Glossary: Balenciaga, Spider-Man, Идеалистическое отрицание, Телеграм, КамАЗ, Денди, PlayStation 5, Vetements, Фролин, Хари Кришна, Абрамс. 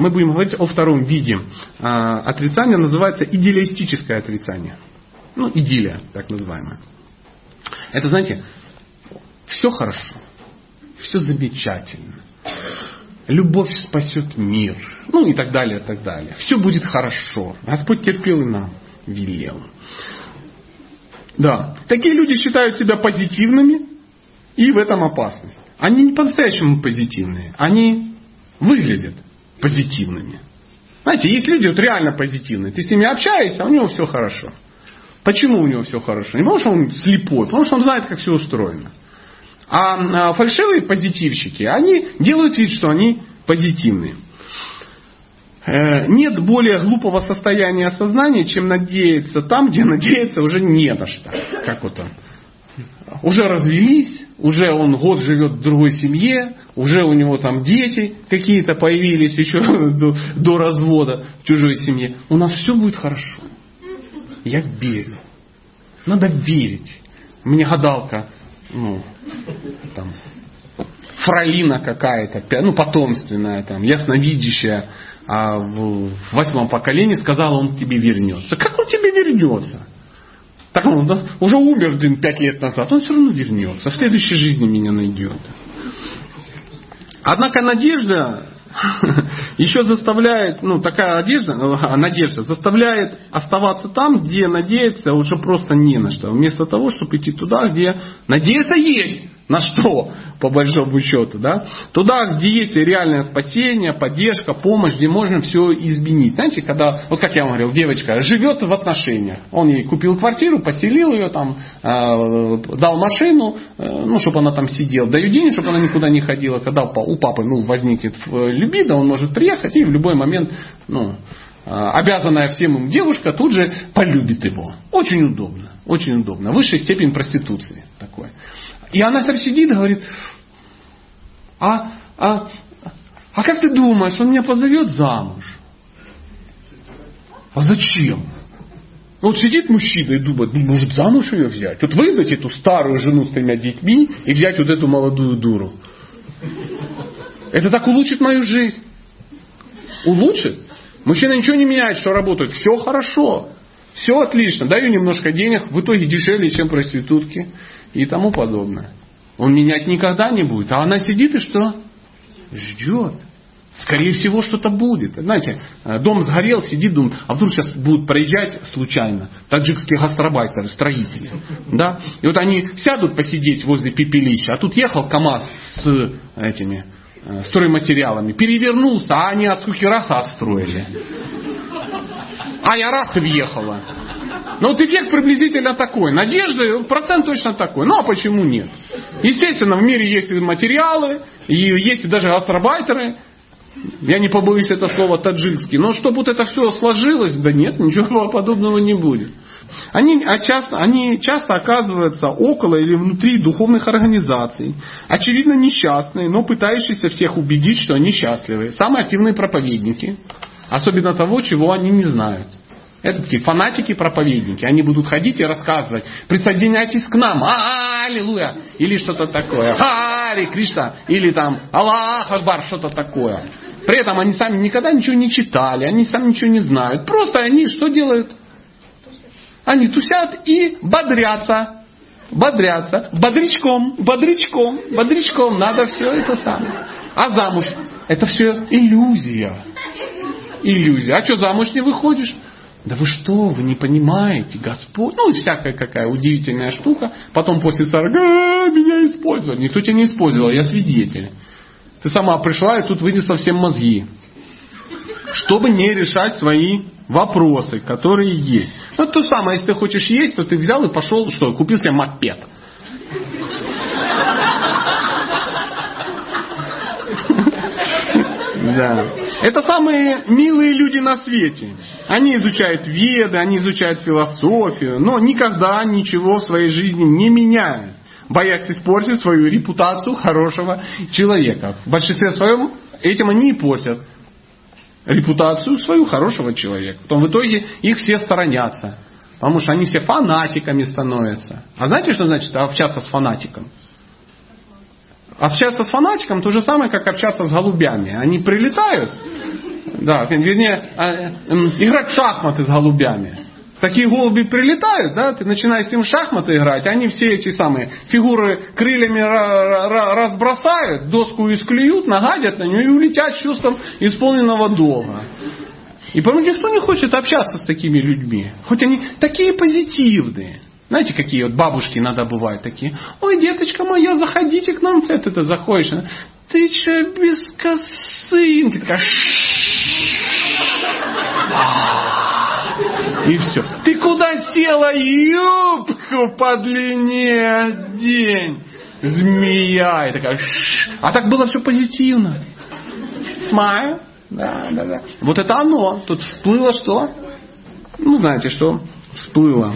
мы будем говорить о втором виде отрицания, называется идеалистическое отрицание. Ну, идиллия, так называемая. Это, знаете, все хорошо, все замечательно. Любовь спасет мир. Ну и так далее, и так далее. Все будет хорошо. Господь терпел и нам велел. Да. Такие люди считают себя позитивными, и в этом опасность. Они не по-настоящему позитивные. Они выглядят позитивными. Знаете, есть люди вот реально позитивные. Ты с ними общаешься, а у него все хорошо. Почему у него все хорошо? Не потому, что он слепой, потому что он знает, как все устроено. А фальшивые позитивщики, они делают вид, что они позитивные. Нет более глупого состояния сознания, чем надеяться там, где надеяться уже не на что. Как вот он. Уже развелись, уже он год живет в другой семье, уже у него там дети какие-то появились еще до развода в чужой семье. У нас все будет хорошо. Я верю. Надо верить. Мне гадалка... Ну, там, Фролина какая-то, ну, потомственная, там, ясновидящая, а в 8-м поколении сказала, он к тебе вернется. Как он тебе вернется? Так он да, уже умер 5 лет назад, он все равно вернется. В следующей жизни меня найдет. Однако надежда еще заставляет, ну, такая надежда заставляет оставаться там, где надеяться уже просто не на что. Вместо того, чтобы идти туда, где надеяться есть на что, по большому счету, да? Туда, где есть реальное спасение, поддержка, помощь, где можно все изменить. Знаете, когда, вот как я вам говорил, девочка живет в отношениях. Он ей купил квартиру, поселил ее там, дал машину, ну, чтобы она там сидела. Даю денег, чтобы она никуда не ходила. Когда у папы, ну, возникнет либидо, он может приехать и в любой момент, ну, обязанная всем им девушка тут же полюбит его. Очень удобно. Очень удобно. Высшая степень проституции такой. И она там сидит и говорит, а как ты думаешь, он меня позовет замуж? А зачем? Вот сидит мужчина и думает, ну, может замуж ее взять? Вот выдать эту старую жену с 3 детьми и взять вот эту молодую дуру. Это так улучшит мою жизнь. Улучшит? Мужчина ничего не меняет, что работает. Все хорошо. Все отлично. Даю немножко денег. В итоге дешевле, чем проститутки. И тому подобное. Он менять никогда не будет. А она сидит и что? Ждет. Скорее всего, что-то будет. Знаете, дом сгорел, сидит, думает, а вдруг сейчас будут проезжать случайно таджикские гастарбайтеры, строители. Да? И вот они сядут посидеть возле пепелища. А тут ехал КамАЗ с этими... стройматериалами, перевернулся, а они от скуки раз отстроили. А я раз и въехала. Но вот эффект приблизительно такой. Надежды процент точно такой. Ну а почему нет? Естественно, в мире есть и материалы, и есть и даже гастарбайтеры. Я не побоюсь это слова таджикский. Но чтобы вот это все сложилось, да нет, ничего подобного не будет. Они часто оказываются около или внутри духовных организаций. Очевидно несчастные, но пытающиеся всех убедить, что они счастливы. Самые активные проповедники. Особенно того, чего они не знают. Это такие фанатики-проповедники. Они будут ходить и рассказывать. Присоединяйтесь к нам. Аллилуйя. Или что-то такое. Хари Кришна. Или там Аллах Акбар. Что-то такое. При этом они сами никогда ничего не читали. Они сами ничего не знают. Просто они что делают? Они тусят и бодрятся. Бодрячком. Надо все это самое. А замуж? Это все иллюзия. А что, замуж не выходишь? Да вы что, вы не понимаете, Господь. Ну, всякая какая удивительная штука. Потом после 40 меня использовали. Никто тебя не использовал, я свидетель. Ты сама пришла и тут вынесла всем мозги. Чтобы не решать свои вопросы, которые есть. Ну, то самое, если ты хочешь есть, то ты взял и пошел, что, купил себе мопед. Да. Это самые милые люди на свете. Они изучают веды, они изучают философию, но никогда ничего в своей жизни не меняют, боясь испортить свою репутацию хорошего человека. В большинстве своем этим они и портят репутацию свою хорошего человека. Потом в итоге их все сторонятся. Потому что они все фанатиками становятся. А знаете, что значит общаться с фанатиком? Общаться с фанатиком то же самое, как общаться с голубями. Они прилетают Да, вернее, играть в шахматы с голубями. Такие голуби прилетают, да, ты начинаешь с ним в шахматы играть, они все эти самые фигуры крыльями разбросают, доску исклюют, нагадят на нее и улетят с чувством исполненного долга. И потому никто не хочет общаться с такими людьми. Хоть они такие позитивные. Знаете, какие вот бабушки иногда бывают такие. Ой, деточка моя, заходите к нам. Ты заходишь. Ты че без косынки? Такая. И все. Ты куда села? Юбку подлиннее одень. Змея. И такая. А так было все позитивно. Смайл. Да. Вот это оно. Тут всплыло что? Ну, знаете, что всплыло.